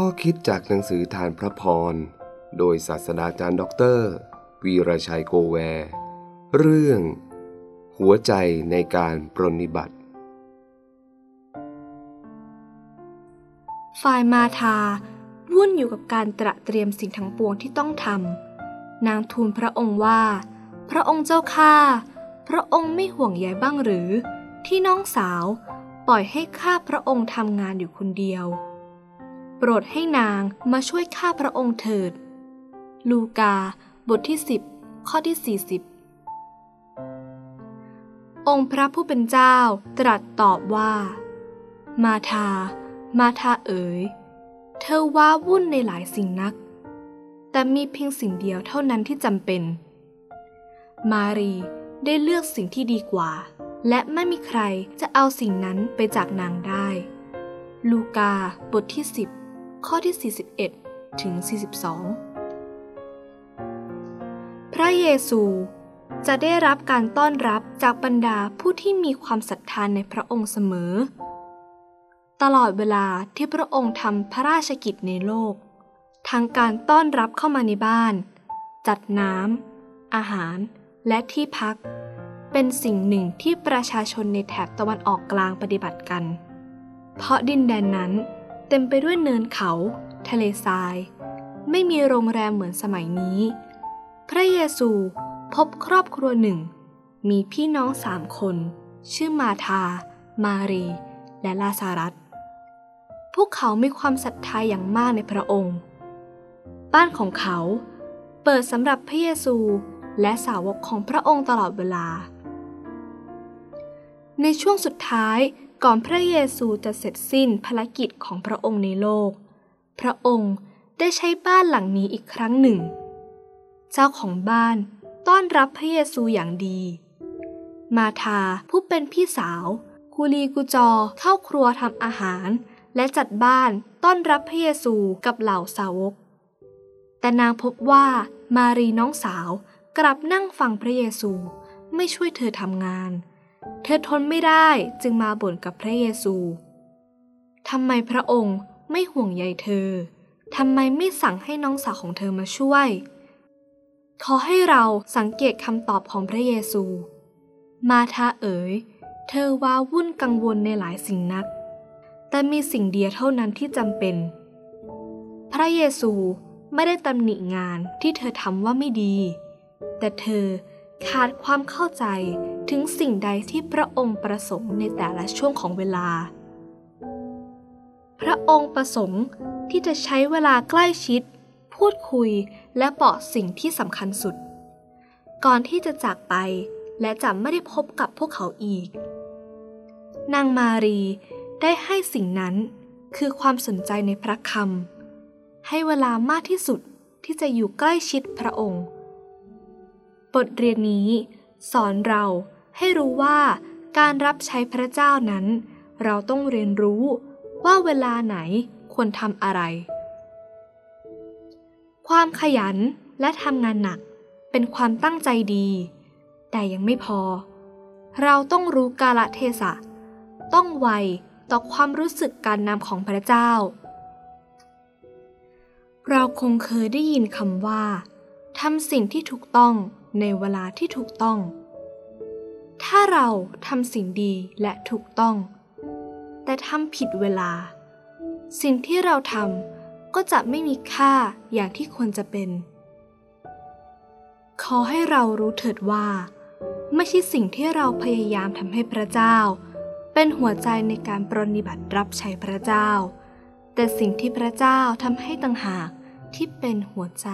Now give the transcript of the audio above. ข้อคิดจากหนังสือทานพระพรโดยศาสตราจารย์ดร.วีรชัยโกแวร์เรื่องหัวใจในการปรนนิบัติฝ่ายมาธาวุ่นอยู่กับการตระเตรียมสิ่งทั้งปวงที่ต้องทำนางทูลพระองค์ว่าพระองค์เจ้าข้าพระองค์ไม่ห่วงใยบ้างหรือที่น้องสาวปล่อยให้ข้าพระองค์ทำงานอยู่คนเดียวโปรดให้นางมาช่วยข้าพระองค์เถิดลูกาบทที่10ข้อที่40องค์พระผู้เป็นเจ้าตรัสตอบว่ามาธาเอ๋ยเธอว้าวุ่นในหลายสิ่งนักแต่มีเพียงสิ่งเดียวเท่านั้นที่จำเป็นมารีได้เลือกสิ่งที่ดีกว่าและไม่มีใครจะเอาสิ่งนั้นไปจากนางได้ลูกาบทที่10ข้อที่41ถึง42พระเยซูจะได้รับการต้อนรับจากบรรดาผู้ที่มีความศรัทธาในพระองค์เสมอตลอดเวลาที่พระองค์ทำพระราชกิจในโลกทางการต้อนรับเข้ามาในบ้านจัดน้ำอาหารและที่พักเป็นสิ่งหนึ่งที่ประชาชนในแถบตะวันออกกลางปฏิบัติกันเพราะดินแดนนั้นเต็มไปด้วยเนินเขาทะเลทรายไม่มีโรงแรมเหมือนสมัยนี้พระเยซูพบครอบครัวหนึ่งมีพี่น้อง3 คนชื่อมาธามารีและลาซารัสพวกเขามีความศรัทธาอย่างมากในพระองค์บ้านของเขาเปิดสำหรับพระเยซูและสาวกของพระองค์ตลอดเวลาในช่วงสุดท้ายก่อนพระเยซูจะเสร็จสิ้นภารกิจของพระองค์ในโลกพระองค์ได้ใช้บ้านหลังนี้อีกครั้งหนึ่งเจ้าของบ้านต้อนรับพระเยซูอย่างดีมาธาผู้เป็นพี่สาวกุลีกุจอเข้าครัวทำอาหารและจัดบ้านต้อนรับพระเยซูกับเหล่าสาวกแต่นางพบว่ามารีน้องสาวกลับนั่งฟังพระเยซูไม่ช่วยเธอทำงานเธอทนไม่ได้จึงมาบ่นกับพระเยซูทำไมพระองค์ไม่ห่วงใยเธอทำไมไม่สั่งให้น้องสาวของเธอมาช่วยขอให้เราสังเกตคำตอบของพระเยซูมาธาเอ๋ยเธอว้าวุ่นกังวลในหลายสิ่งนักแต่มีสิ่งเดียวเท่านั้นที่จำเป็นพระเยซูไม่ได้ตำหนิงานที่เธอทำว่าไม่ดีแต่เธอขาดความเข้าใจถึงสิ่งใดที่พระองค์ประสงค์ในแต่ละช่วงของเวลาพระองค์ประสงค์ที่จะใช้เวลาใกล้ชิดพูดคุยและบอกสิ่งที่สำคัญสุดก่อนที่จะจากไปและจะไม่ได้พบกับพวกเขาอีกนางมารีได้ให้สิ่งนั้นคือความสนใจในพระคำให้เวลามากที่สุดที่จะอยู่ใกล้ชิดพระองค์บทเรียนนี้สอนเราให้รู้ว่าการรับใช้พระเจ้านั้นเราต้องเรียนรู้ว่าเวลาไหนควรทำอะไรความขยันและทำงานหนักเป็นความตั้งใจดีแต่ยังไม่พอเราต้องรู้กาลเทศะต้องไวต่อความรู้สึกการนำของพระเจ้าเราคงเคยได้ยินคำว่าทำสิ่งที่ถูกต้องในเวลาที่ถูกต้องถ้าเราทำสิ่งดีและถูกต้องแต่ทำผิดเวลาสิ่งที่เราทำก็จะไม่มีค่าอย่างที่ควรจะเป็นขอให้เรารู้เถิดว่าไม่ใช่สิ่งที่เราพยายามทำให้พระเจ้าเป็นหัวใจในการปรนนิบัติรับใช้พระเจ้าแต่สิ่งที่พระเจ้าทำให้ต่างหากที่เป็นหัวใจ